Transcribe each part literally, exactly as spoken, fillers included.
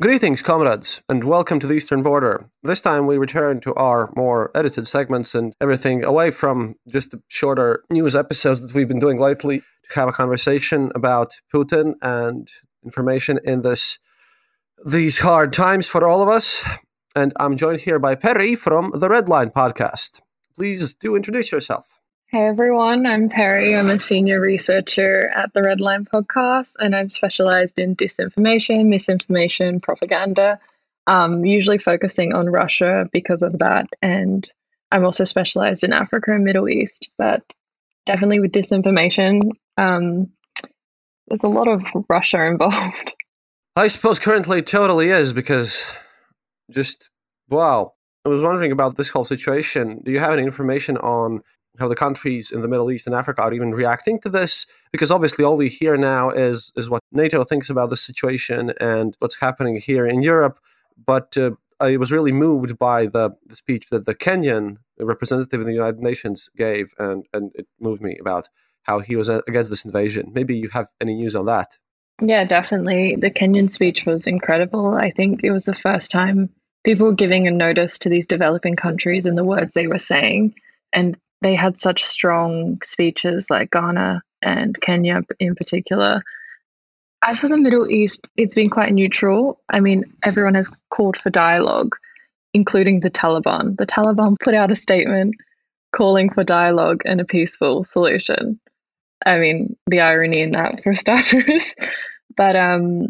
Greetings, comrades, and welcome to the Eastern Border. This time we return to our more edited segments and everything away from just the shorter news episodes that we've been doing lately to have a conversation about Putin and information in this these hard times for all of us. And I'm joined here by Perri from the Red Line podcast. Please do introduce yourself. Hey everyone, I'm Perri. I'm a senior researcher at the Red Line podcast, and I'm specialized in disinformation, misinformation, propaganda, um, usually focusing on Russia because of that. And I'm also specialized in Africa and Middle East, but definitely with disinformation. Um, there's a lot of Russia involved. I suppose currently it totally is, because just, wow. I was wondering about this whole situation. Do you have any information on how the countries in the Middle East and Africa are even reacting to this? Because obviously all we hear now is is what NATO thinks about the situation and what's happening here in Europe. But uh, I was really moved by the, the speech that the Kenyan representative in the United Nations gave, and, and it moved me about how he was against this invasion. Maybe you have any news on that? Yeah, definitely. The Kenyan speech was incredible. I think it was the first time people were giving a notice to these developing countries and the words they were saying. And they had such strong speeches, like Ghana and Kenya in particular. As for the Middle East, it's been quite neutral. I mean, everyone has called for dialogue, including the Taliban. The Taliban put out a statement calling for dialogue and a peaceful solution. I mean, the irony in that for starters. But um,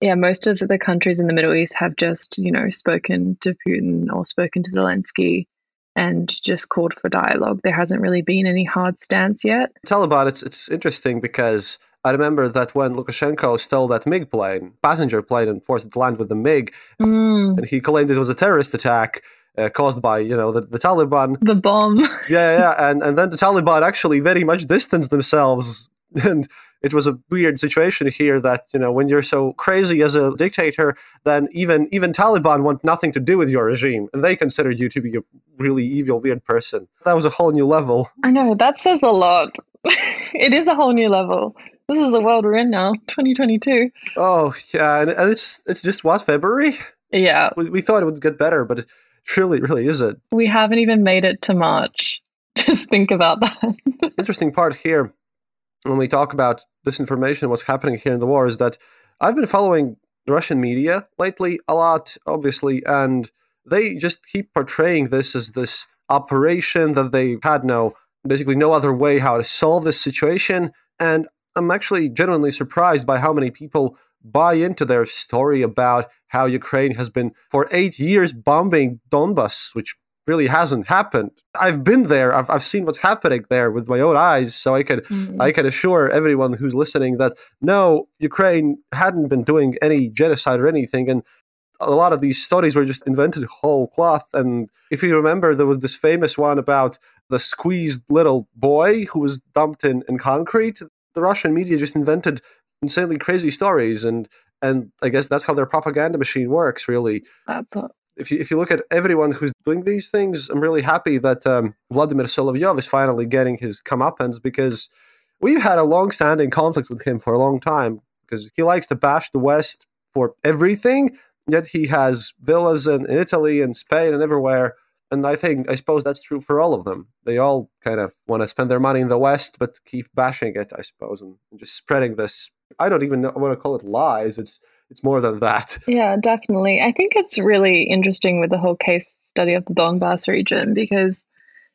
yeah, most of the countries in the Middle East have just, you know, spoken to Putin or spoken to Zelensky and just called for dialogue. There hasn't really been any hard stance yet. Taliban, it's it's interesting because I remember that when Lukashenko stole that MiG plane, passenger plane, and forced it to land with the MiG, mm. and he claimed it was a terrorist attack uh, caused by, you know, the, the Taliban. The bomb. yeah, yeah, and and then the Taliban actually very much distanced themselves, and it was a weird situation here that, you know, when you're so crazy as a dictator, then even even Taliban want nothing to do with your regime, and they consider you to be a really evil, weird person. That was a whole new level. I know, that says a lot. It is a whole new level. This is the world we're in now, twenty twenty-two. Oh, yeah, and it's it's just, what, February? Yeah. We, we thought it would get better, but it really, really isn't. We haven't even made it to March. Just think about that. Interesting part here, when we talk about disinformation, what's happening here in the war, is that I've been following Russian media lately a lot, obviously, and they just keep portraying this as this operation that they had no, basically no other way how to solve this situation. And I'm actually genuinely surprised by how many people buy into their story about how Ukraine has been for eight years bombing Donbas, which really hasn't happened. I've been there. I've I've seen what's happening there with my own eyes. So I could mm-hmm. I could assure everyone who's listening that no, Ukraine hadn't been doing any genocide or anything. And a lot of these stories were just invented whole cloth. And if you remember, there was this famous one about the squeezed little boy who was dumped in, in concrete. The Russian media just invented insanely crazy stories, and and I guess that's how their propaganda machine works, really. That's it. If you if you look at everyone who's doing these things, I'm really happy that um, Vladimir Solovyov is finally getting his comeuppance, because we've had a long-standing conflict with him for a long time. because he likes to bash the West for everything, yet he has villas in, in Italy and Spain and everywhere. And I think, I suppose that's true for all of them. They all kind of want to spend their money in the West, but keep bashing it, I suppose, and, and just spreading this. I don't even know, I want to call it lies. It's it's more than that. Yeah, definitely. I think it's really interesting with the whole case study of the Donbas region, because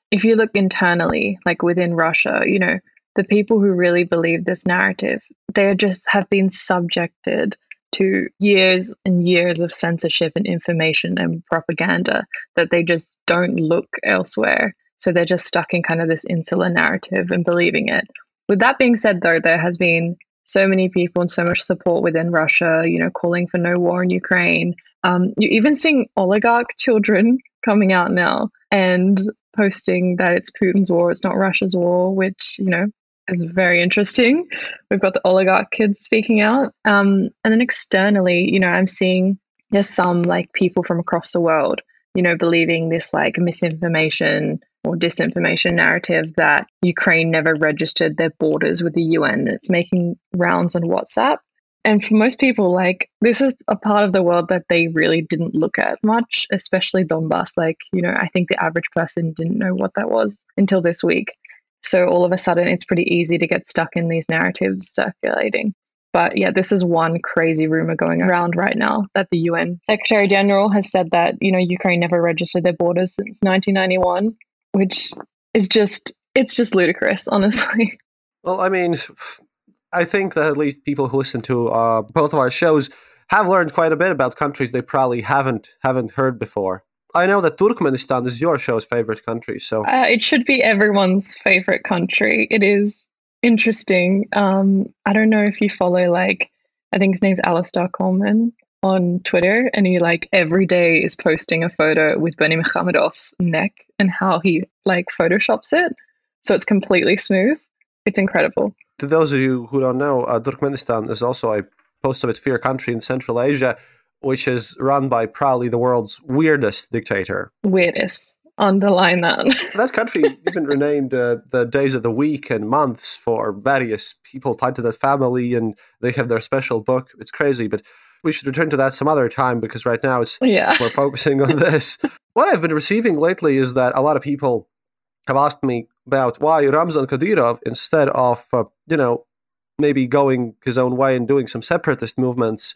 if you look internally, like within Russia, you know, the people who really believe this narrative, they just have been subjected to years and years of censorship and information and propaganda that they just don't look elsewhere. So they're just stuck in kind of this insular narrative and believing it. With that being said, though, there has been so many people and so much support within Russia, you know, calling for no war in Ukraine. Um, you're even seeing oligarch children coming out now and posting that it's Putin's war, it's not Russia's war, which, you know, is very interesting. We've got the oligarch kids speaking out. Um, and then externally, you know, I'm seeing there's some like people from across the world, you know, believing this like misinformation or disinformation narrative that Ukraine never registered their borders with the U N. It's making rounds on WhatsApp. And for most people, like, this is a part of the world that they really didn't look at much, especially Donbas. Like, you know, I think the average person didn't know what that was until this week. So all of a sudden, it's pretty easy to get stuck in these narratives circulating. But yeah, this is one crazy rumor going around right now that the U N Secretary General has said that, you know, Ukraine never registered their borders since nineteen ninety-one, which is just, it's just ludicrous, honestly. Well, I mean, I think that at least people who listen to uh, both of our shows have learned quite a bit about countries they probably haven't haven't heard before. I know that Turkmenistan is your show's favorite country, so uh, it should be everyone's favorite country. It is interesting. Um, I don't know if you follow, like, I think his name's Alistair Coleman on Twitter, and he like every day is posting a photo with Berdimuhamedov's neck and how he like photoshops it, so it's completely smooth. It's incredible. To those of you who don't know, uh, Turkmenistan is also a post-Soviet sphere country in Central Asia, which is run by probably the world's weirdest dictator. Weirdest. Underline that. That country even renamed uh, the days of the week and months for various people tied to that family, and they have their special book. It's crazy, but we should return to that some other time, because right now it's yeah. we're focusing on this. What I've been receiving lately is that a lot of people have asked me about why Ramzan Kadyrov, instead of, uh, you know, maybe going his own way and doing some separatist movements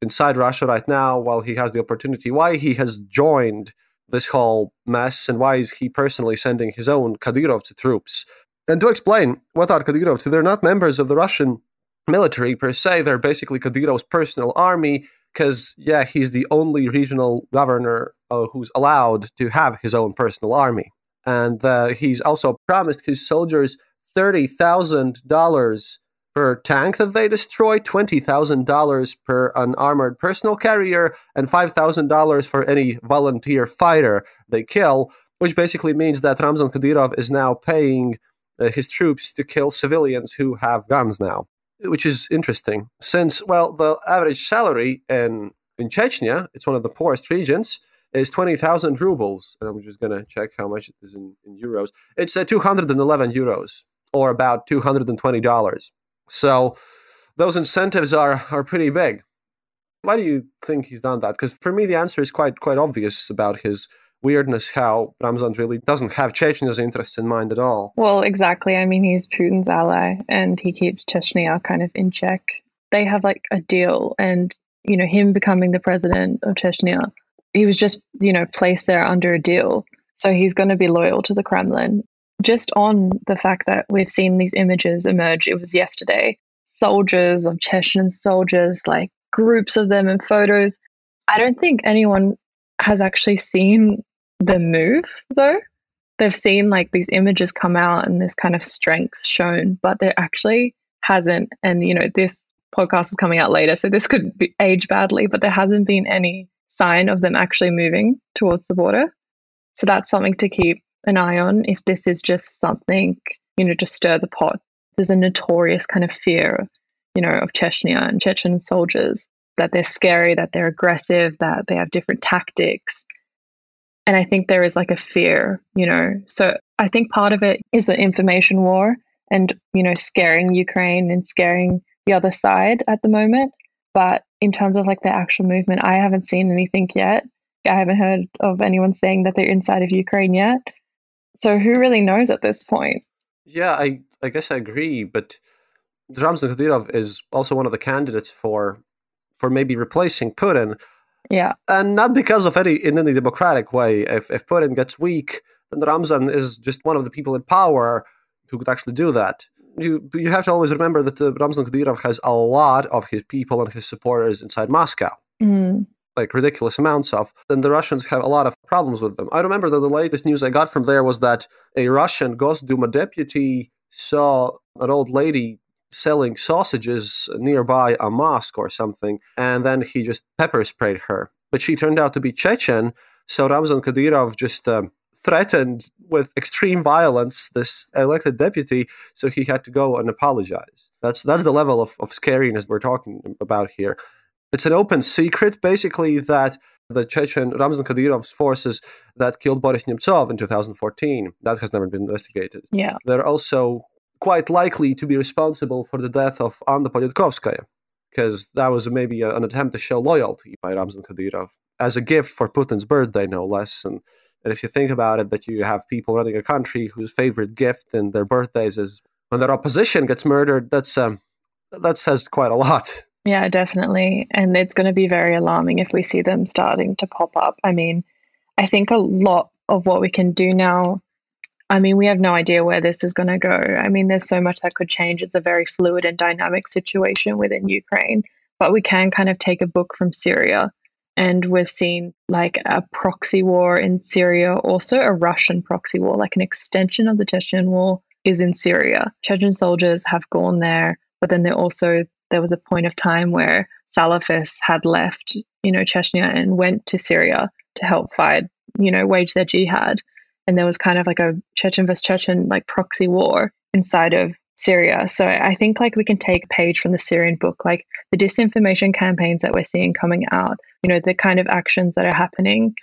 inside Russia right now while he has the opportunity, why he has joined this whole mess, and why is he personally sending his own Kadyrov to troops. And to explain, what are Kadyrovs? So they're not members of the Russian military per se, they're basically Kadyrov's personal army, because, yeah, he's the only regional governor uh, who's allowed to have his own personal army. And uh, he's also promised his soldiers thirty thousand dollars per tank that they destroy, twenty thousand dollars per unarmored personal carrier, and five thousand dollars for any volunteer fighter they kill, which basically means that Ramzan Kadyrov is now paying uh, his troops to kill civilians who have guns now, which is interesting. Since, well, the average salary in, in Chechnya, it's one of the poorest regions, is twenty thousand rubles. And I'm just going to check how much it is in, in euros. It's uh, two hundred eleven euros, or about two hundred twenty dollars. So those incentives are are pretty big. Why do you think he's done that? Because for me, the answer is quite quite obvious about his weirdness, how Ramzan really doesn't have Chechnya's interests in mind at all. Well, exactly. I mean, he's Putin's ally, and he keeps Chechnya kind of in check. They have like a deal, and, you know, him becoming the president of Chechnya, he was just, you know, placed there under a deal. So he's going to be loyal to the Kremlin. Just on the fact that we've seen these images emerge, it was yesterday, soldiers of Chechen soldiers, like groups of them and photos. I don't think anyone has actually seen the move, though. They've seen like these images come out and this kind of strength shown, but there actually hasn't. And, you know, this podcast is coming out later, so this could be, age badly, but there hasn't been any sign of them actually moving towards the border. So that's something to keep an eye on, if this is just something, you know, to stir the pot. There's a notorious kind of fear, you know, of Chechnya and Chechen soldiers, that they're scary, that they're aggressive, that they have different tactics. And I think there is like a fear, you know. So I think part of it is the information war and, you know, scaring Ukraine and scaring the other side at the moment. But in terms of like the actual movement, I haven't seen anything yet. I haven't heard of anyone saying that they're inside of Ukraine yet. So who really knows at this point? Yeah, I, I guess I agree. But Ramzan Kadyrov is also one of the candidates for for maybe replacing Putin. Yeah. And not because of any, in any democratic way. If, if Putin gets weak, then Ramzan is just one of the people in power who could actually do that. You you have to always remember that uh, Ramzan Kadyrov has a lot of his people and his supporters inside Moscow, mm. like ridiculous amounts of. And the Russians have a lot of problems with them. I remember that the latest news I got from there was that a Russian Gosduma deputy saw an old lady selling sausages nearby a mosque or something, and then he just pepper sprayed her. But she turned out to be Chechen, so Ramzan Kadyrov just um, threatened with extreme violence this elected deputy, so he had to go and apologize. That's that's the level of, of scariness we're talking about here. It's an open secret, basically, that the Chechen Ramzan Kadyrov's forces that killed Boris Nemtsov in two thousand fourteen, that has never been investigated. Yeah. They're also quite likely to be responsible for the death of Anna Politkovskaya, because that was maybe a, an attempt to show loyalty by Ramzan Kadyrov as a gift for Putin's birthday, no less. And, and if you think about it, that you have people running a country whose favorite gift in their birthdays is when their opposition gets murdered, that's um, that says quite a lot. Yeah, definitely. And it's going to be very alarming if we see them starting to pop up. I mean, I think a lot of what we can do now, I mean, we have no idea where this is going to go. I mean, there's so much that could change. It's a very fluid and dynamic situation within Ukraine, but we can kind of take a book from Syria. And we've seen like a proxy war in Syria, also a Russian proxy war, like an extension of the Chechen war is in Syria. Chechen soldiers have gone there, but then there also, there was a point of time where Salafists had left, you know, Chechnya and went to Syria to help fight, you know, wage their jihad. And there was kind of like a Chechen versus Chechen like proxy war inside of Syria. So I think like we can take a page from the Syrian book, like the disinformation campaigns that we're seeing coming out, you know, the kind of actions that are happening.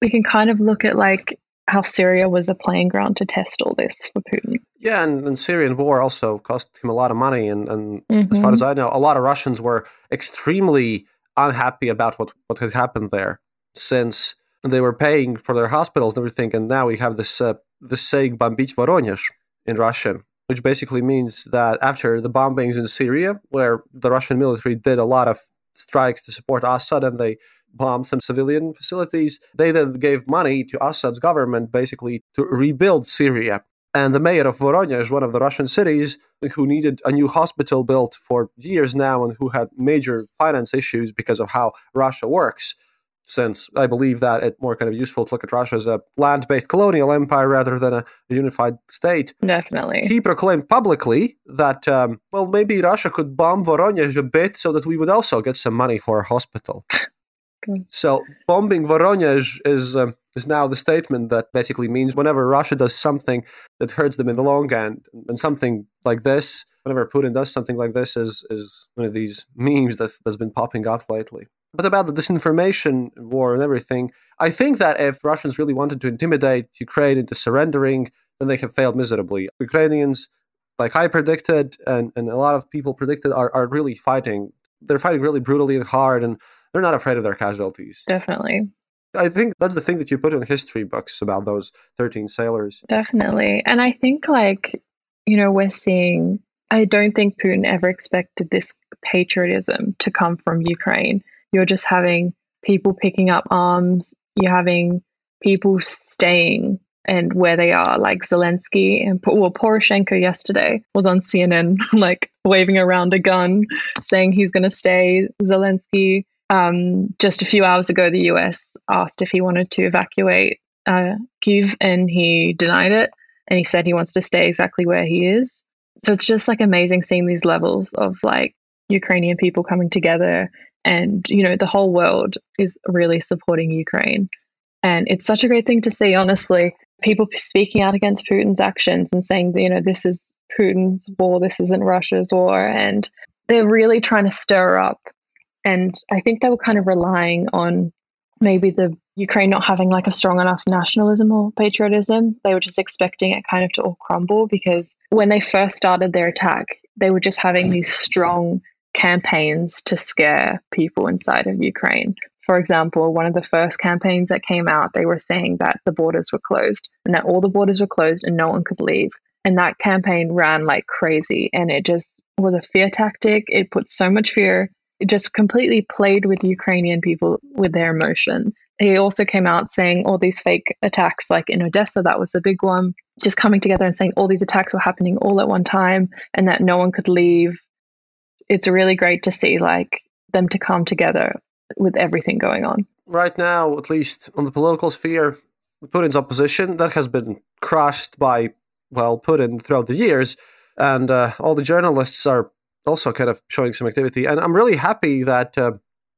We can kind of look at like how Syria was a playing ground to test all this for Putin. Yeah, and, and Syrian war also cost him a lot of money. And, and mm-hmm. as far as I know, a lot of Russians were extremely unhappy about what, what had happened there, since they were paying for their hospitals and everything, and now we have this uh, this saying "bombit Voronezh" in Russian, which basically means that after the bombings in Syria, where the Russian military did a lot of strikes to support Assad and they bombed some civilian facilities, they then gave money to Assad's government basically to rebuild Syria. And the mayor of Voronezh, one of the Russian cities, who needed a new hospital built for years now and who had major finance issues because of how Russia works, since I believe that it's more kind of useful to look at Russia as a land-based colonial empire rather than a unified state. Definitely. He proclaimed publicly that, um, well, maybe Russia could bomb Voronezh a bit so that we would also get some money for a hospital. Okay. So bombing Voronezh is um, is now the statement that basically means whenever Russia does something that hurts them in the long end, and something like this, whenever Putin does something like this, is is one of these memes that's that's been popping up lately. But about the disinformation war and everything, I think that if Russians really wanted to intimidate Ukraine into surrendering, then they have failed miserably. Ukrainians, like I predicted, and, and a lot of people predicted, are, are really fighting. They're fighting really brutally and hard, and they're not afraid of their casualties. Definitely. I think that's the thing that you put in history books about those thirteen sailors. Definitely. And I think, like, you know, we're seeing, I don't think Putin ever expected this patriotism to come from Ukraine. You're just having people picking up arms. You're having people staying and where they are, like Zelensky and well, Poroshenko yesterday was on C N N, like waving around a gun, saying he's going to stay. Zelensky, um, just a few hours ago, the U S asked if he wanted to evacuate uh, Kyiv, and he denied it. And he said he wants to stay exactly where he is. So it's just like amazing seeing these levels of like Ukrainian people coming together. And, you know, the whole world is really supporting Ukraine. And it's such a great thing to see, honestly, people speaking out against Putin's actions and saying, you know, this is Putin's war, this isn't Russia's war. And they're really trying to stir up. And I think they were kind of relying on maybe the Ukraine not having like a strong enough nationalism or patriotism. They were just expecting it kind of to all crumble, because when they first started their attack, they were just having these strong campaigns to scare people inside of Ukraine. For example, one of the first campaigns that came out, they were saying that the borders were closed and that all the borders were closed and no one could leave. And that campaign ran like crazy, and it just was a fear tactic. It put so much fear. It just completely played with Ukrainian people, with their emotions. He also came out saying all these fake attacks, like in Odessa, that was the big one, just coming together and saying all these attacks were happening all at one time and that no one could leave. It's really great to see like them to come together with everything going on. Right now, at least on the political sphere, Putin's opposition, that has been crushed by, well, Putin throughout the years. And uh, all the journalists are also kind of showing some activity. And I'm really happy that uh,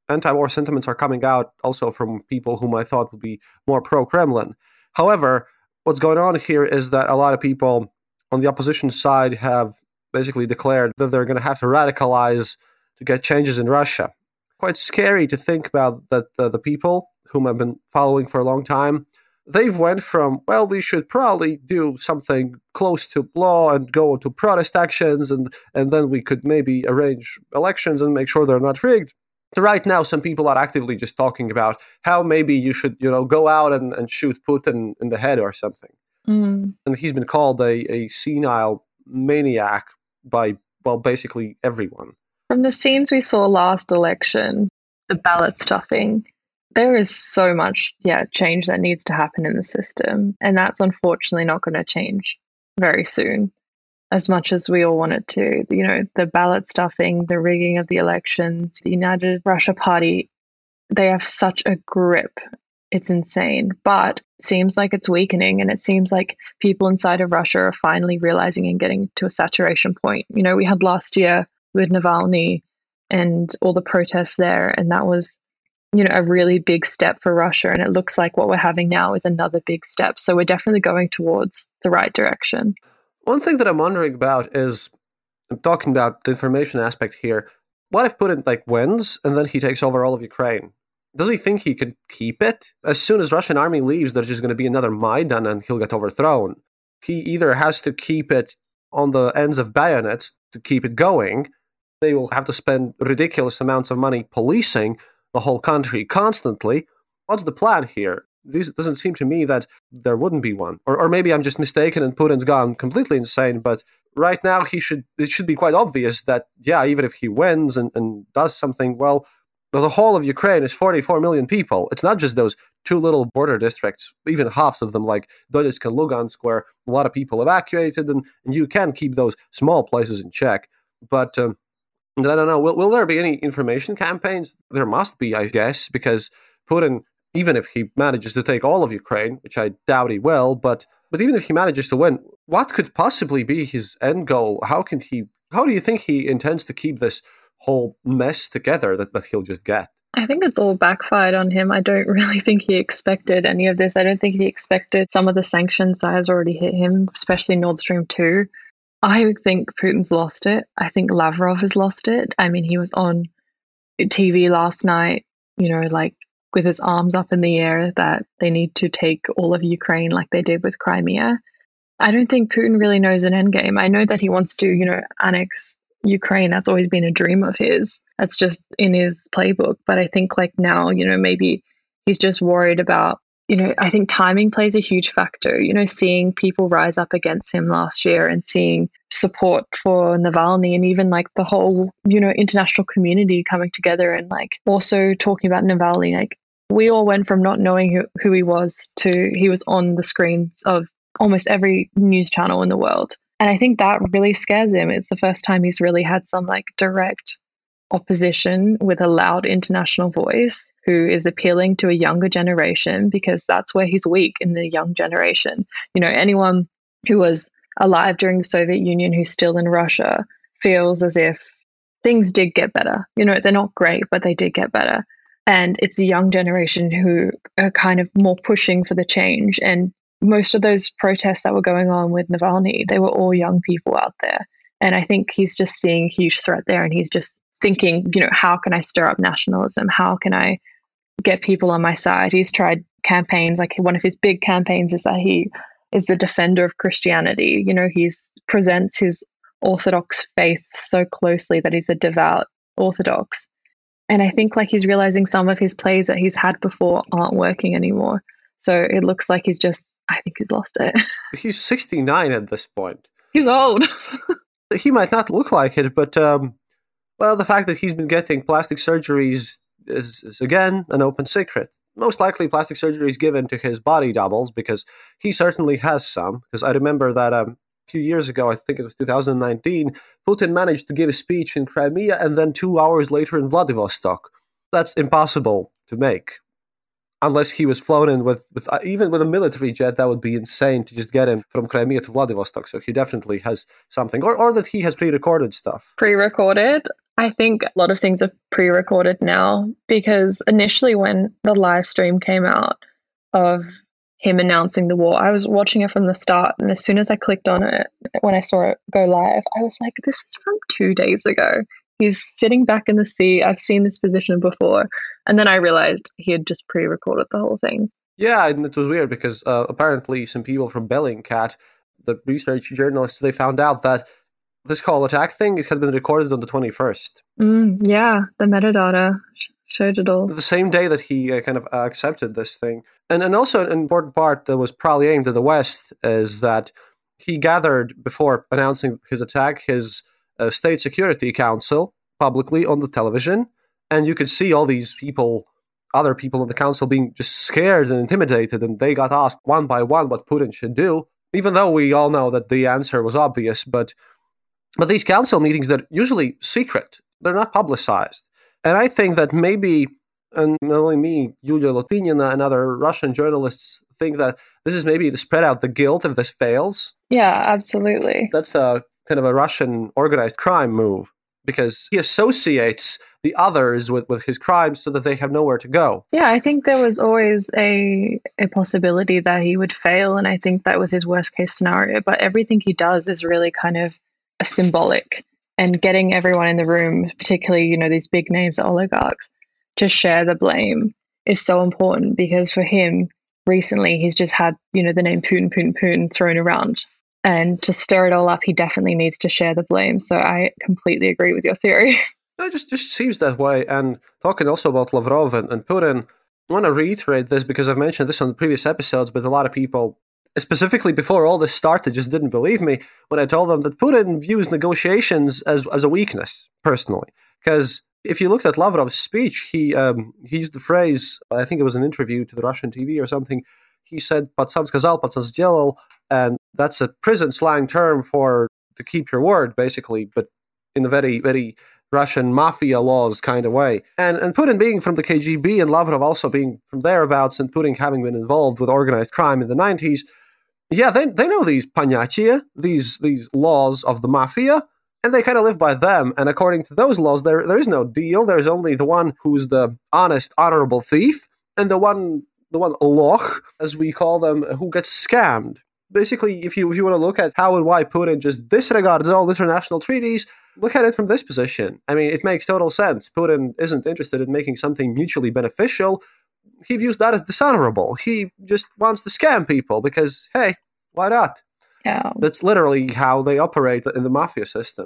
anti-war sentiments are coming out also from people whom I thought would be more pro-Kremlin. However, what's going on here is that a lot of people on the opposition side have basically declared that they're going to have to radicalize to get changes in Russia. Quite scary to think about that uh, the people whom I've been following for a long time, they've went from, well, we should probably do something close to law and go to protest actions, and, and then we could maybe arrange elections and make sure they're not rigged. Right now, some people are actively just talking about how maybe you should, you know, go out and, and shoot Putin in the head or something. Mm. And he's been called a, a senile maniac by, well, basically everyone. From the scenes we saw last election, the ballot stuffing, there is so much, yeah, change that needs to happen in the system. And that's unfortunately not going to change very soon, as much as we all want it to. You know, the ballot stuffing, the rigging of the elections, the United Russia Party, they have such a grip. It's insane. But it seems like it's weakening, and it seems like people inside of Russia are finally realizing and getting to a saturation point. You know, we had last year with Navalny and all the protests there, and that was, you know, a really big step for Russia. And it looks like what we're having now is another big step. So we're definitely going towards the right direction. One thing that I'm wondering about is, I'm talking about the information aspect here. What if Putin like wins and then he takes over all of Ukraine? Does he think he could keep it? As soon as Russian army leaves, there's just going to be another Maidan and he'll get overthrown. He either has to keep it on the ends of bayonets to keep it going. They will have to spend ridiculous amounts of money policing the whole country constantly. What's the plan here? This doesn't seem to me that there wouldn't be one. Or, or maybe I'm just mistaken and Putin's gone completely insane, but right now he should it should be quite obvious that, yeah, even if he wins and, and does something, well, the whole of Ukraine is forty-four million people. It's not just those two little border districts, even halves of them, like Donetsk and Lugansk, where a lot of people evacuated, and, and you can keep those small places in check. But um, I don't know, will, will there be any information campaigns? There must be, I guess, because Putin, even if he manages to take all of Ukraine, which I doubt he will, but but even if he manages to win, what could possibly be his end goal? How can he? How do you think he intends to keep this whole mess together that, that he'll just get? I think it's all backfired on him. I don't really think he expected any of this. I don't think he expected some of the sanctions that has already hit him, especially Nord Stream two. I think Putin's lost it. I think Lavrov has lost it. I mean, he was on T V last night, you know, like with his arms up in the air that they need to take all of Ukraine like they did with Crimea. I don't think Putin really knows an end game. I know that he wants to, you know, annex Ukraine. That's always been a dream of his. That's just in his playbook. But I think like now, you know, maybe he's just worried about, you know, I think timing plays a huge factor. You know, seeing people rise up against him last year and seeing support for Navalny, and even like the whole, you know, international community coming together and like also talking about Navalny. Like we all went from not knowing who, who he was to he was on the screens of almost every news channel in the world. And I think that really scares him. It's the first time he's really had some like direct opposition with a loud international voice who is appealing to a younger generation, because that's where he's weak, in the young generation. You know, anyone who was alive during the Soviet Union who's still in Russia feels as if things did get better. You know, they're not great, but they did get better. And it's a young generation who are kind of more pushing for the change. And most of those protests that were going on with Navalny, they were all young people out there. And I think he's just seeing a huge threat there, and he's just thinking, you know, how can I stir up nationalism? How can I get people on my side. He's tried campaigns, like one of his big campaigns is that he is a defender of Christianity. You know, he presents his Orthodox faith so closely that he's a devout Orthodox. And I think like he's realizing some of his plays that he's had before aren't working anymore. So it looks like he's just, I think he's lost it. He's sixty-nine at this point. He's old. He might not look like it, but, um, well, the fact that he's been getting plastic surgeries is, is again, an open secret. Most likely plastic surgery is given to his body doubles, because he certainly has some. Because I remember that um, a few years ago, I think it was two thousand nineteen, Putin managed to give a speech in Crimea and then two hours later in Vladivostok. That's impossible to make. Unless he was flown in with, with uh, even with a military jet, that would be insane to just get him from Crimea to Vladivostok. So he definitely has something. Or, or that he has pre-recorded stuff. Pre-recorded? I think a lot of things are pre-recorded now, because initially when the live stream came out of him announcing the war, I was watching it from the start, and as soon as I clicked on it, when I saw it go live, I was like, this is from two days ago. He's sitting back in the sea. I've seen this position before. And then I realized he had just pre-recorded the whole thing. Yeah, and it was weird because uh, apparently some people from Bellingcat, the research journalists, they found out that this call attack thing, it had been recorded on the twenty-first. Mm, yeah, the metadata showed it all. The same day that he uh, kind of uh, accepted this thing. And and also an important part that was probably aimed at the West is that he gathered, before announcing his attack, his uh, State Security Council publicly on the television. And you could see all these people, other people in the council, being just scared and intimidated. And they got asked one by one what Putin should do, even though we all know that the answer was obvious. But But these council meetings, they're usually secret. They're not publicized. And I think that maybe, and not only me, Yulia Lotinina and other Russian journalists think that this is maybe to spread out the guilt if this fails. Yeah, absolutely. That's a kind of a Russian organized crime move, because he associates the others with, with his crimes so that they have nowhere to go. Yeah, I think there was always a, a possibility that he would fail. And I think that was his worst case scenario. But everything he does is really kind of symbolic, and getting everyone in the room, particularly, you know, these big names, oligarchs, to share the blame is so important, because for him recently, he's just had, you know, the name Putin, Putin, Putin thrown around, and to stir it all up, he definitely needs to share the blame. So I completely agree with your theory. It just, just seems that way. And talking also about Lavrov and, and Putin, I want to reiterate this because I've mentioned this on the previous episodes, but a lot of people, specifically before all this started, just didn't believe me when I told them that Putin views negotiations as, as a weakness, personally. Because if you looked at Lavrov's speech, he um, he used the phrase, I think it was an interview to the Russian T V or something, he said, "Patsan skazal, patsan сделал," and that's a prison slang term for to keep your word, basically, but in a very, very Russian mafia laws kind of way. And, and Putin being from the K G B and Lavrov also being from thereabouts, and Putin having been involved with organized crime in the nineties, yeah, they they know these panyachia, these these laws of the mafia, and they kind of live by them. And according to those laws, there there is no deal. There's only the one who's the honest, honorable thief, and the one the one loch, as we call them, who gets scammed. Basically, if you if you want to look at how and why Putin just disregards all international treaties, look at it from this position. I mean, it makes total sense. Putin isn't interested in making something mutually beneficial. He views that as dishonorable. He just wants to scam people because, hey, why not? Yeah. That's literally how they operate in the mafia system.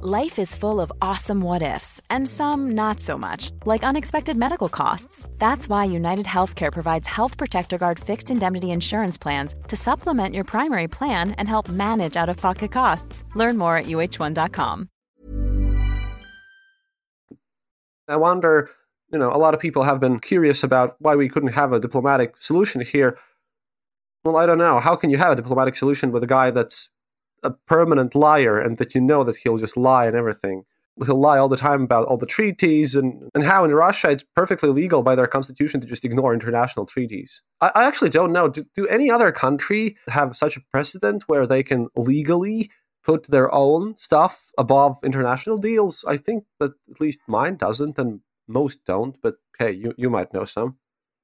Life is full of awesome what ifs, and some not so much, like unexpected medical costs. That's why United Healthcare provides Health Protector Guard fixed indemnity insurance plans to supplement your primary plan and help manage out-of-pocket costs. Learn more at U H one dot com. I wonder, you know, a lot of people have been curious about why we couldn't have a diplomatic solution here. Well, I don't know. How can you have a diplomatic solution with a guy that's a permanent liar and that you know that he'll just lie and everything? he'll lie all the time about all the treaties and, and how in Russia it's perfectly legal by their constitution to just ignore international treaties. I, I actually don't know. Do, do any other country have such a precedent where they can legally put their own stuff above international deals? I think that at least mine doesn't, and most don't. But hey, you, you might know some.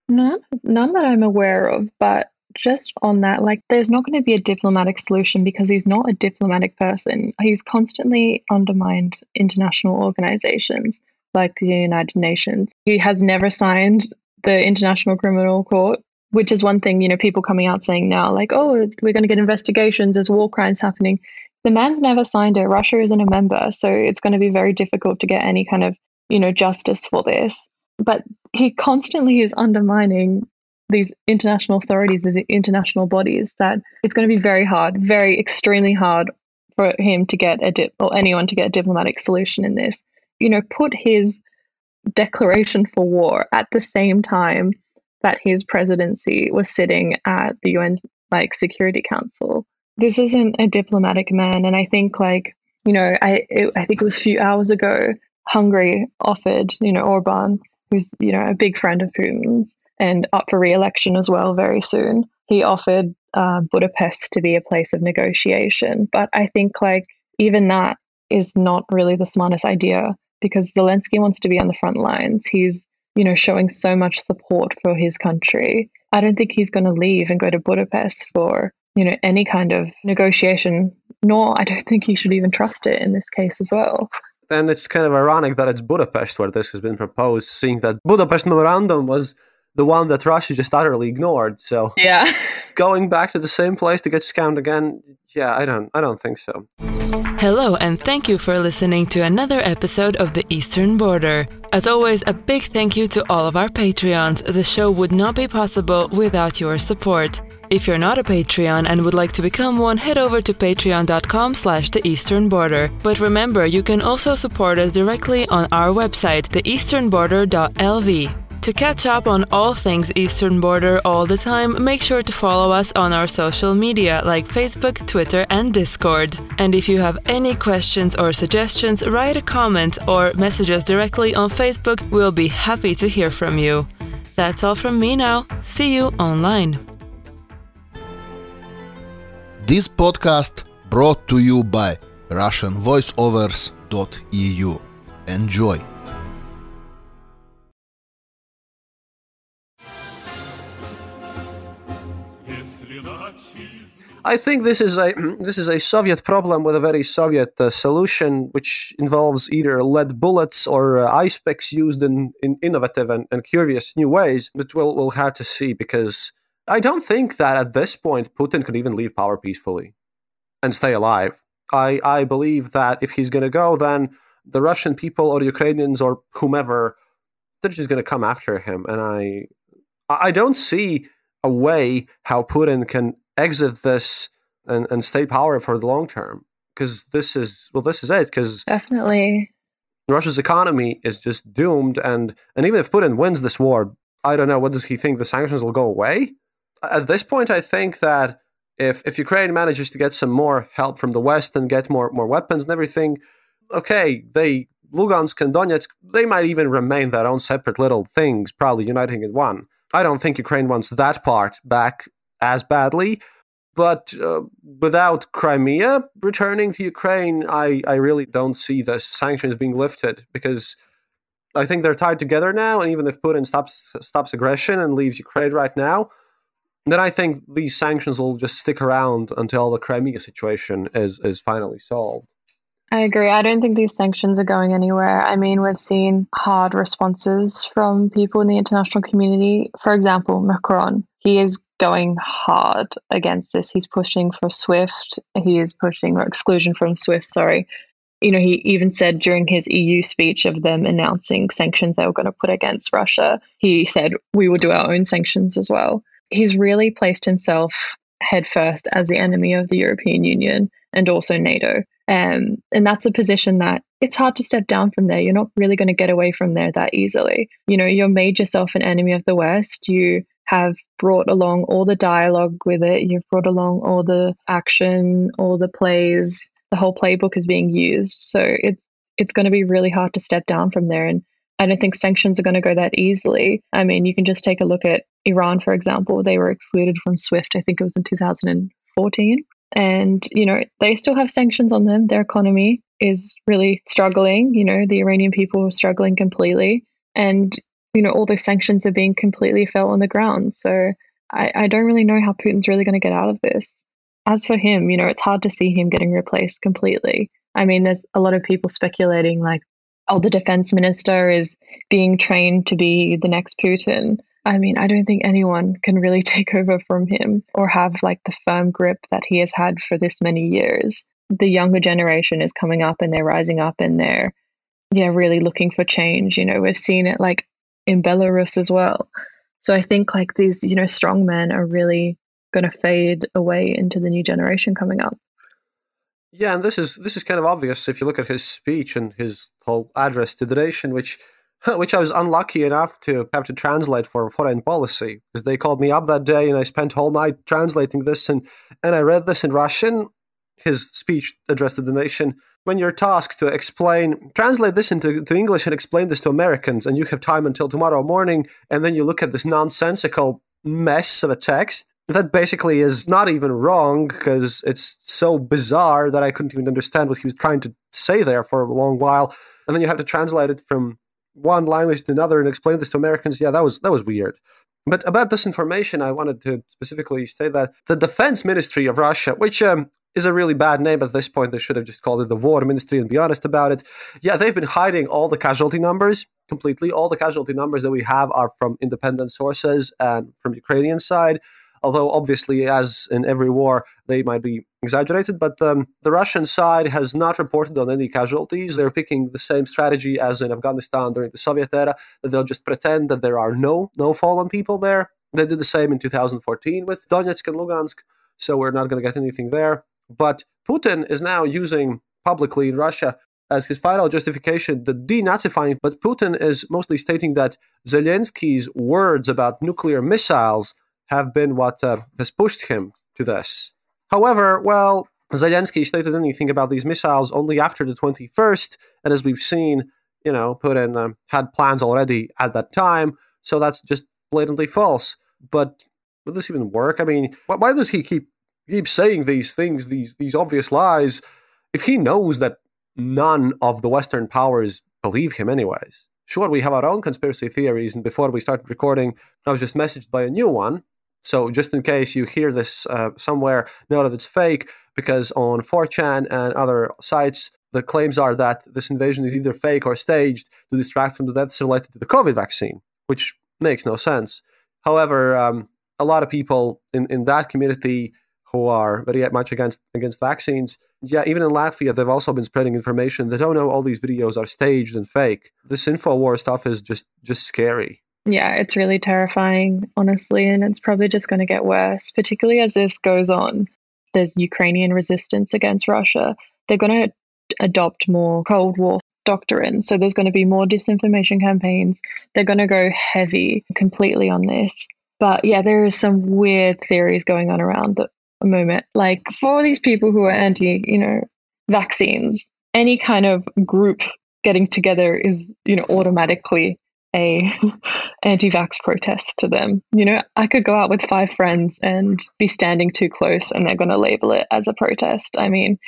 None, none that I'm aware of, but just on that, like, there's not going to be a diplomatic solution because he's not a diplomatic person. He's constantly undermined international organizations like the United Nations. He has never signed the International Criminal Court, which is one thing, you know, people coming out saying now, like, oh, we're going to get investigations, there's war crimes happening. The man's never signed it. Russia isn't a member, so it's going to be very difficult to get any kind of, you know, justice for this. But he constantly is undermining these international authorities, these international bodies, that it's going to be very hard, very extremely hard for him to get a dip or anyone to get a diplomatic solution in this. You know, put his declaration for war at the same time that his presidency was sitting at the U N like Security Council. This isn't a diplomatic man. And I think, like, you know, I it, I think it was a few hours ago, Hungary offered, you know, Orbán, who's, you know, a big friend of Putin's, and up for re-election as well very soon. He offered uh, Budapest to be a place of negotiation. But I think, like, even that is not really the smartest idea because Zelensky wants to be on the front lines. He's, you know, showing so much support for his country. I don't think he's going to leave and go to Budapest for, you know, any kind of negotiation, nor I don't think he should even trust it in this case as well. Then it's kind of ironic that it's Budapest where this has been proposed, seeing that Budapest Memorandum was the one that Russia just utterly ignored. So yeah. Going back to the same place to get scammed again, yeah, I don't I don't think so. Hello, and thank you for listening to another episode of The Eastern Border. As always, a big thank you to all of our Patreons. The show would not be possible without your support. If you're not a Patreon and would like to become one, head over to patreon.com slash theeasternborder. But remember, you can also support us directly on our website, the eastern border dot l v. To catch up on all things Eastern Border all the time, make sure to follow us on our social media like Facebook, Twitter, and Discord. And if you have any questions or suggestions, write a comment or message us directly on Facebook. We'll be happy to hear from you. That's all from me now. See you online. This podcast brought to you by russian voiceovers dot e u. Enjoy. I think this is a this is a Soviet problem with a very Soviet uh, solution, which involves either lead bullets or uh, ice picks used in, in innovative and, and curious new ways. But we'll we'll have to see, because I don't think that at this point Putin could even leave power peacefully and stay alive. I I believe that if he's going to go, then the Russian people or the Ukrainians or whomever, they're just going to come after him, and I I don't see a way how Putin can exit this and, and stay power for the long term, because this is, well, this is it, because definitely Russia's economy is just doomed. And, and even if Putin wins this war, I don't know, what does he think? The sanctions will go away? At this point, I think that if if Ukraine manages to get some more help from the West and get more, more weapons and everything, okay, they, Lugansk and Donetsk, they might even remain their own separate little things, probably uniting in one. I don't think Ukraine wants that part back as badly, but uh, without Crimea returning to Ukraine, I, I really don't see the sanctions being lifted, because I think they're tied together now, and even if Putin stops stops aggression and leaves Ukraine right now, then I think these sanctions will just stick around until the Crimea situation is, is finally solved. I agree. I don't think these sanctions are going anywhere. I mean, we've seen hard responses from people in the international community. For example, Macron, he is going hard against this. He's pushing for SWIFT. He is pushing for exclusion from SWIFT, sorry. You know, he even said during his E U speech of them announcing sanctions they were going to put against Russia, he said, we will do our own sanctions as well. He's really placed himself headfirst as the enemy of the European Union and also NATO. Um, and that's a position that it's hard to step down from there. You're not really going to get away from there that easily. You know, you've made yourself an enemy of the West. You have brought along all the dialogue with it. You've brought along all the action, all the plays. The whole playbook is being used. So it's it's going to be really hard to step down from there. And I don't think sanctions are going to go that easily. I mean, you can just take a look at Iran, for example. They were excluded from SWIFT, I think it was in two thousand fourteen. And, you know, they still have sanctions on them. Their economy is really struggling. You know, the Iranian people are struggling completely. And, you know, all those sanctions are being completely felt on the ground. So I, I don't really know how Putin's really going to get out of this. As for him, you know, it's hard to see him getting replaced completely. I mean, there's a lot of people speculating like, oh, the defense minister is being trained to be the next Putin. I mean, I don't think anyone can really take over from him or have like the firm grip that he has had for this many years. The younger generation is coming up and they're rising up and they're, you know, really looking for change. You know, we've seen it like in Belarus as well. So I think like these, you know, strong men are really going to fade away into the new generation coming up. Yeah, and this is this is kind of obvious if you look at his speech and his whole address to the nation, which which I was unlucky enough to have to translate for foreign policy, because they called me up that day and I spent whole night translating this, and, and I read this in Russian, his speech addressed to the nation. When you're tasked to explain, translate this into to English and explain this to Americans, and you have time until tomorrow morning, and then you look at this nonsensical mess of a text that basically is not even wrong because it's so bizarre that I couldn't even understand what he was trying to say there for a long while. And then you have to translate it from one language to another and explain this to Americans. Yeah, that was that was weird. But about disinformation, I wanted to specifically say that the Defense Ministry of Russia, which um, is a really bad name at this point, they should have just called it the War Ministry and be honest about it. Yeah, they've been hiding all the casualty numbers completely. All the casualty numbers that we have are from independent sources and from Ukrainian side. Although, obviously, as in every war, they might be exaggerated. But um, the Russian side has not reported on any casualties. They're picking the same strategy as in Afghanistan during the Soviet era, that they'll just pretend that there are no, no fallen people there. They did the same in two thousand fourteen with Donetsk and Lugansk, so we're not going to get anything there. But Putin is now using publicly in Russia as his final justification, the denazifying. But Putin is mostly stating that Zelensky's words about nuclear missiles have been what uh, has pushed him to this. However, well, Zelensky stated anything about these missiles only after the twenty-first, and as we've seen, you know, Putin um, had plans already at that time, so that's just blatantly false. But will this even work? I mean, wh- why does he keep keep saying these things, these these obvious lies, if he knows that none of the Western powers believe him anyways? Sure, we have our own conspiracy theories, and before we started recording, I was just messaged by a new one. So just in case you hear this uh, somewhere, know that it's fake, because on four chan and other sites, the claims are that this invasion is either fake or staged to distract from the deaths related to the COVID vaccine, which makes no sense. However, um, a lot of people in, in that community who are very much against against vaccines, yeah, even in Latvia, they've also been spreading information that, oh no, all these videos are staged and fake. This InfoWar stuff is just just scary. Yeah, it's really terrifying, honestly, and it's probably just going to get worse, particularly as this goes on. There's Ukrainian resistance against Russia. They're going to adopt more Cold War doctrine, so there's going to be more disinformation campaigns. They're going to go heavy completely on this. But yeah, there is some weird theories going on around the moment. Like for these people who are anti, you know, vaccines, any kind of group getting together is, you know, automatically a anti-vax protest to them. You know, I could go out with five friends and be standing too close and they're going to label it as a protest. I mean,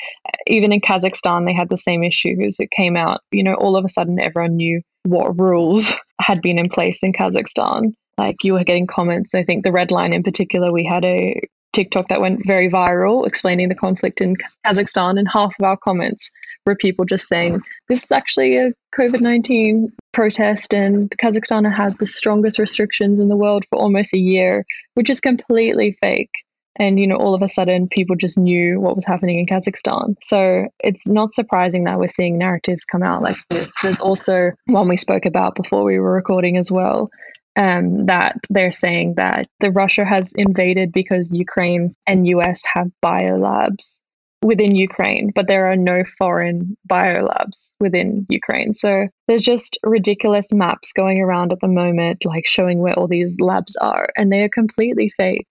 even in Kazakhstan, they had the same issues. It came out, you know, all of a sudden everyone knew what rules had been in place in Kazakhstan. Like you were getting comments. I think the Red Line in particular, we had a TikTok that went very viral explaining the conflict in Kazakhstan, and half of our comments were people just saying, this is actually a covid nineteen protest and Kazakhstan had the strongest restrictions in the world for almost a year, which is completely fake. And, you know, all of a sudden people just knew what was happening in Kazakhstan. So it's not surprising that we're seeing narratives come out like this. There's also one we spoke about before we were recording as well, Um, that they're saying that the Russia has invaded because Ukraine and U S have biolabs within Ukraine, but there are no foreign biolabs within Ukraine. So there's just ridiculous maps going around at the moment, like showing where all these labs are, and they are completely fake,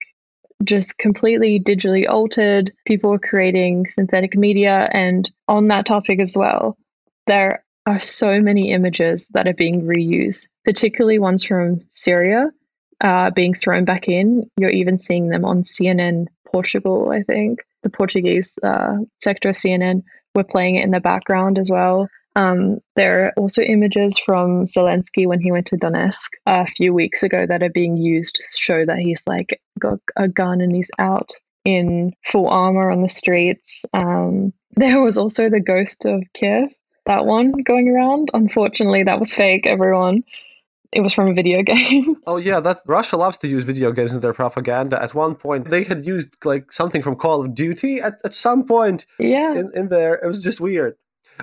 just completely digitally altered. People are creating synthetic media. And on that topic as well, there are so many images that are being reused, particularly ones from Syria uh, being thrown back in. You're even seeing them on C N N Portugal, I think. The Portuguese uh, sector of C N N were playing it in the background as well. Um, there are also images from Zelensky when he went to Donetsk a few weeks ago that are being used to show that he's like got a gun and he's out in full armor on the streets. Um, there was also the ghost of Kiev, that one going around. Unfortunately, that was fake, everyone. It was from a video game. Oh yeah, that Russia loves to use video games in their propaganda. At one point, they had used like something from Call of Duty at, at some point yeah. in, in there. It was just weird.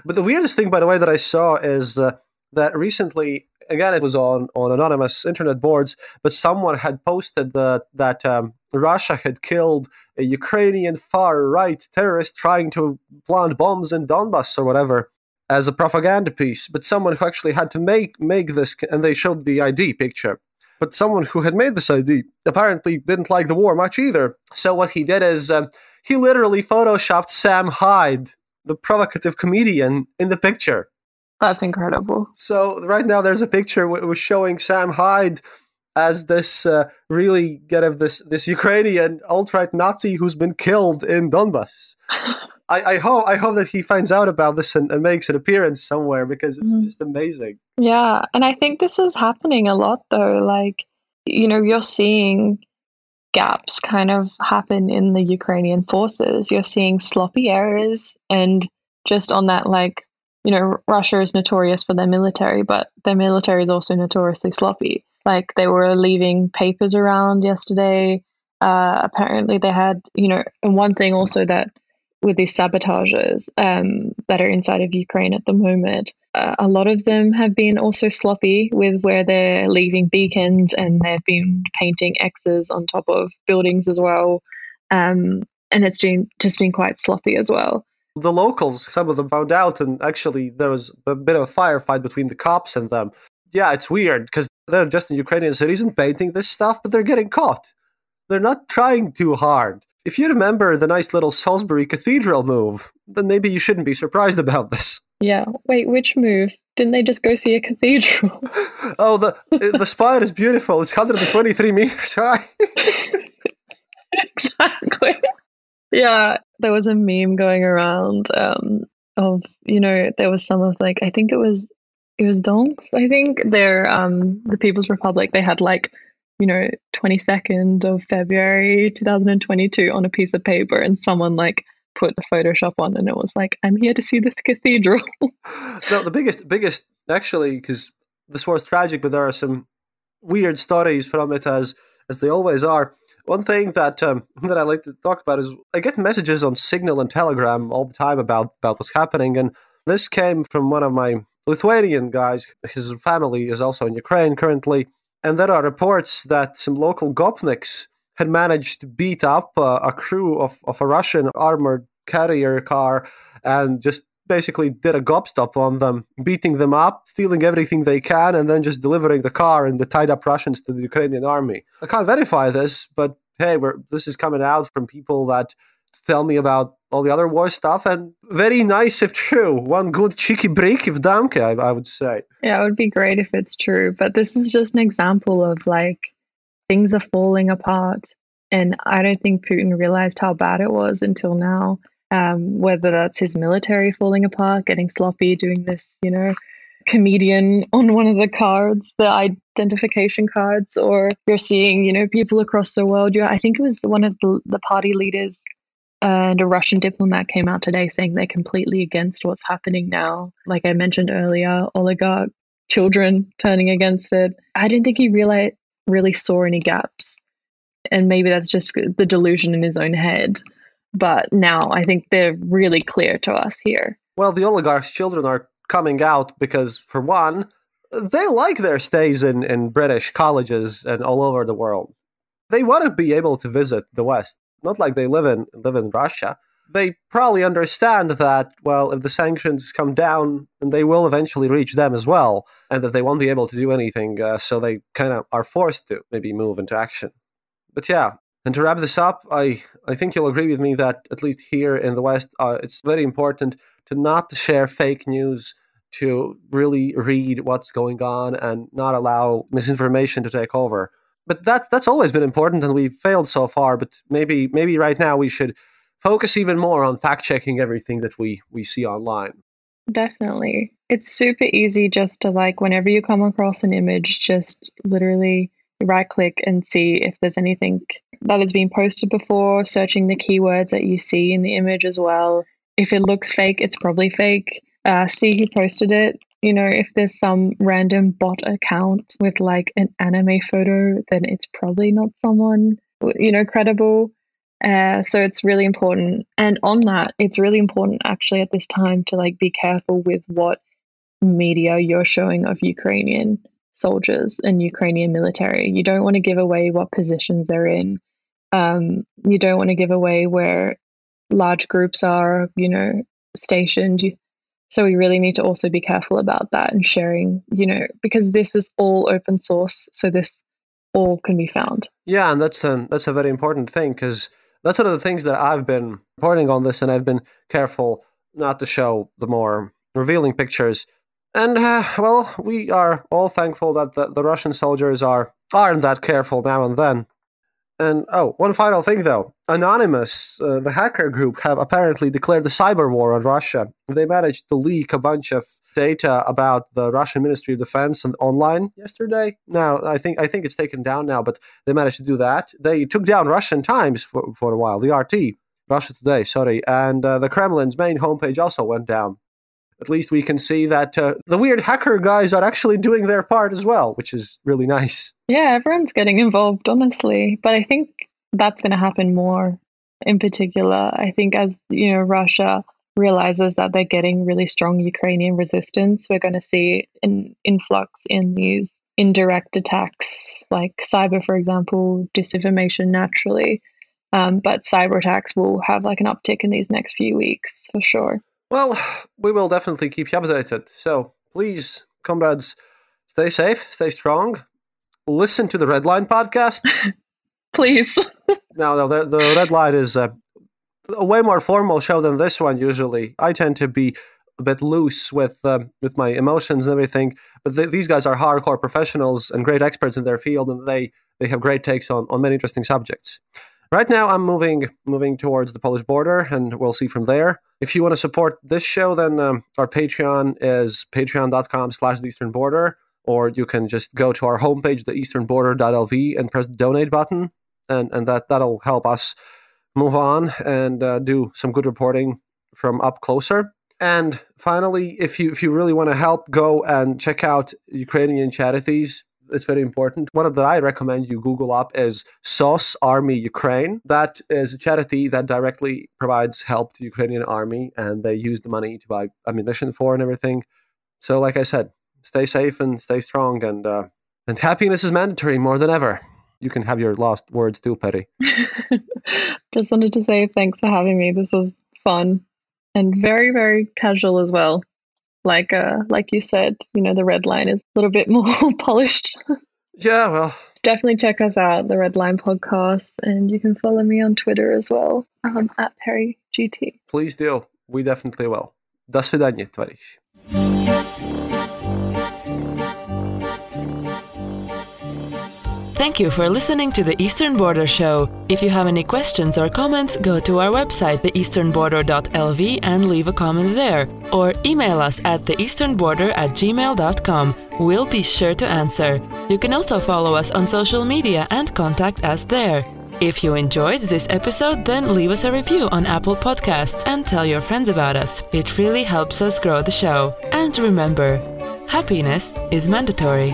But the weirdest thing, by the way, that I saw is uh, that recently, again, it was on, on anonymous internet boards, but someone had posted the, that um, Russia had killed a Ukrainian far-right terrorist trying to plant bombs in Donbas or whatever, as a propaganda piece, but someone who actually had to make make this, and they showed the I D picture. But someone who had made this I D apparently didn't like the war much either. So what he did is um, he literally photoshopped Sam Hyde, the provocative comedian, in the picture. That's incredible. So right now there's a picture w- showing Sam Hyde as this uh, really get of this this Ukrainian alt-right Nazi who's been killed in Donbas. I, I hope I hope that he finds out about this and, and makes an appearance somewhere, because it's mm. just amazing. Yeah, and I think this is happening a lot, though. Like, you know, you're seeing gaps kind of happen in the Ukrainian forces. You're seeing sloppy errors, and just on that, like, you know, Russia is notorious for their military, but their military is also notoriously sloppy. Like, they were leaving papers around yesterday. Uh, apparently they had, you know, and one thing also that with these sabotages um, that are inside of Ukraine at the moment. Uh, a lot of them have been also sloppy with where they're leaving beacons, and they've been painting X's on top of buildings as well. Um, and it's been, just been quite sloppy as well. The locals, some of them found out, and actually there was a bit of a firefight between the cops and them. Yeah, it's weird because they're just in Ukrainian cities and painting this stuff, but they're getting caught. They're not trying too hard. If you remember the nice little Salisbury Cathedral move, then maybe you shouldn't be surprised about this. Yeah. Wait, which move? Didn't they just go see a cathedral? Oh, the the spire is beautiful. It's one hundred twenty-three meters high. Exactly. Yeah. There was a meme going around um, of, you know, there was some of like, I think it was, it was Donks, I think. They're, um, the People's Republic, they had like, you know, twenty-second of February twenty twenty-two on a piece of paper, and someone like put the Photoshop on, and it was like, I'm here to see the cathedral. No, the biggest, biggest actually, because this war is tragic, but there are some weird stories from it, as as they always are. One thing that um, that I like to talk about is I get messages on Signal and Telegram all the time about, about what's happening, and this came from one of my Lithuanian guys. His family is also in Ukraine currently. And there are reports that some local gopniks had managed to beat up uh, a crew of, of a Russian armored carrier car and just basically did a gobstop on them, beating them up, stealing everything they can, and then just delivering the car and the tied-up Russians to the Ukrainian army. I can't verify this, but hey, we're, this is coming out from people that tell me about all the other war stuff, and very nice if true. One good cheeky break if damke, I, I would say. Yeah, it would be great if it's true, but this is just an example of like things are falling apart, and I don't think Putin realized how bad it was until now, um, whether that's his military falling apart, getting sloppy, doing this, you know, comedian on one of the cards, the identification cards, or you're seeing, you know, people across the world. You're, I think it was one of the, the party leaders and a Russian diplomat came out today saying they're completely against what's happening now. Like I mentioned earlier, oligarch children turning against it. I didn't think he really, really saw any gaps. And maybe that's just the delusion in his own head. But now I think they're really clear to us here. Well, the oligarch's children are coming out because, for one, they like their stays in, in British colleges and all over the world. They want to be able to visit the West. Not like they live in live in Russia. They probably understand that, well, if the sanctions come down, they will eventually reach them as well, and that they won't be able to do anything, uh, so they kind of are forced to maybe move into action. But yeah, and to wrap this up, I, I think you'll agree with me that, at least here in the West, uh, it's very important to not share fake news, to really read what's going on and not allow misinformation to take over. But that's that's always been important, and we've failed so far. But maybe maybe right now we should focus even more on fact-checking everything that we, we see online. Definitely. It's super easy just to, like, whenever you come across an image, just literally right-click and see if there's anything that has been posted before, searching the keywords that you see in the image as well. If it looks fake, it's probably fake. Uh, see who posted it. You know, if there's some random bot account with like an anime photo, then it's probably not someone, you know, credible. Uh, so it's really important. And on that, it's really important actually at this time to like be careful with what media you're showing of Ukrainian soldiers and Ukrainian military. You don't want to give away what positions they're in. Um, you don't want to give away where large groups are, you know, stationed. So we really need to also be careful about that and sharing, you know, because this is all open source. So this all can be found. Yeah, and that's a, that's a very important thing, because that's one of the things that I've been reporting on this, and I've been careful not to show the more revealing pictures. And, uh, well, we are all thankful that the, the Russian soldiers are, aren't that careful now and then. And, oh, one final thing, though. Anonymous, uh, the hacker group, have apparently declared a cyber war on Russia. They managed to leak a bunch of data about the Russian Ministry of Defense and online yesterday. Now, I think I think it's taken down now, but they managed to do that. They took down Russian Times for, for a while, the R T, Russia Today, sorry. And uh, the Kremlin's main homepage also went down. At least we can see that uh, the weird hacker guys are actually doing their part as well, which is really nice. Yeah, everyone's getting involved, honestly. But I think that's going to happen more in particular. I think as, you know, Russia realizes that they're getting really strong Ukrainian resistance, we're going to see an influx in these indirect attacks, like cyber, for example, disinformation naturally. Um, but cyber attacks will have like an uptick in these next few weeks for sure. Well, we will definitely keep you updated. So please, comrades, stay safe, stay strong. Listen to the Red Line podcast. Please. No, no, the, the Red Line is a, a way more formal show than this one usually. I tend to be a bit loose with um, with my emotions and everything. But th- these guys are hardcore professionals and great experts in their field, and they, they have great takes on, on many interesting subjects. Right now, I'm moving moving towards the Polish border, and we'll see from there. If you want to support this show, then um, our Patreon is patreon.com slash the Eastern Border, or you can just go to our homepage, the eastern border dot l v, and press the donate button, and, and that, that'll help us move on and uh, do some good reporting from up closer. And finally, if you if you really want to help, go and check out Ukrainian charities. It's very important. One that I recommend you Google up is S O S Army Ukraine. That is a charity that directly provides help to the Ukrainian army, and they use the money to buy ammunition for and everything. So like I said, stay safe and stay strong, and uh, and happiness is mandatory more than ever. You can have your last words too, Perri. Just wanted to say thanks for having me. This was fun and very, very casual as well. Like uh, like you said, you know, the Red Line is a little bit more polished. Yeah, well. Definitely check us out, the Red Line podcast. And you can follow me on Twitter as well, um, at PerryGT. Please do. We definitely will. Do svidaniya, товарищи. Thank you for listening to The Eastern Border Show. If you have any questions or comments, go to our website, the eastern border dot l v, and leave a comment there. Or email us at the eastern border at gmail dot com. We'll be sure to answer. You can also follow us on social media and contact us there. If you enjoyed this episode, then leave us a review on Apple Podcasts and tell your friends about us. It really helps us grow the show. And remember, happiness is mandatory.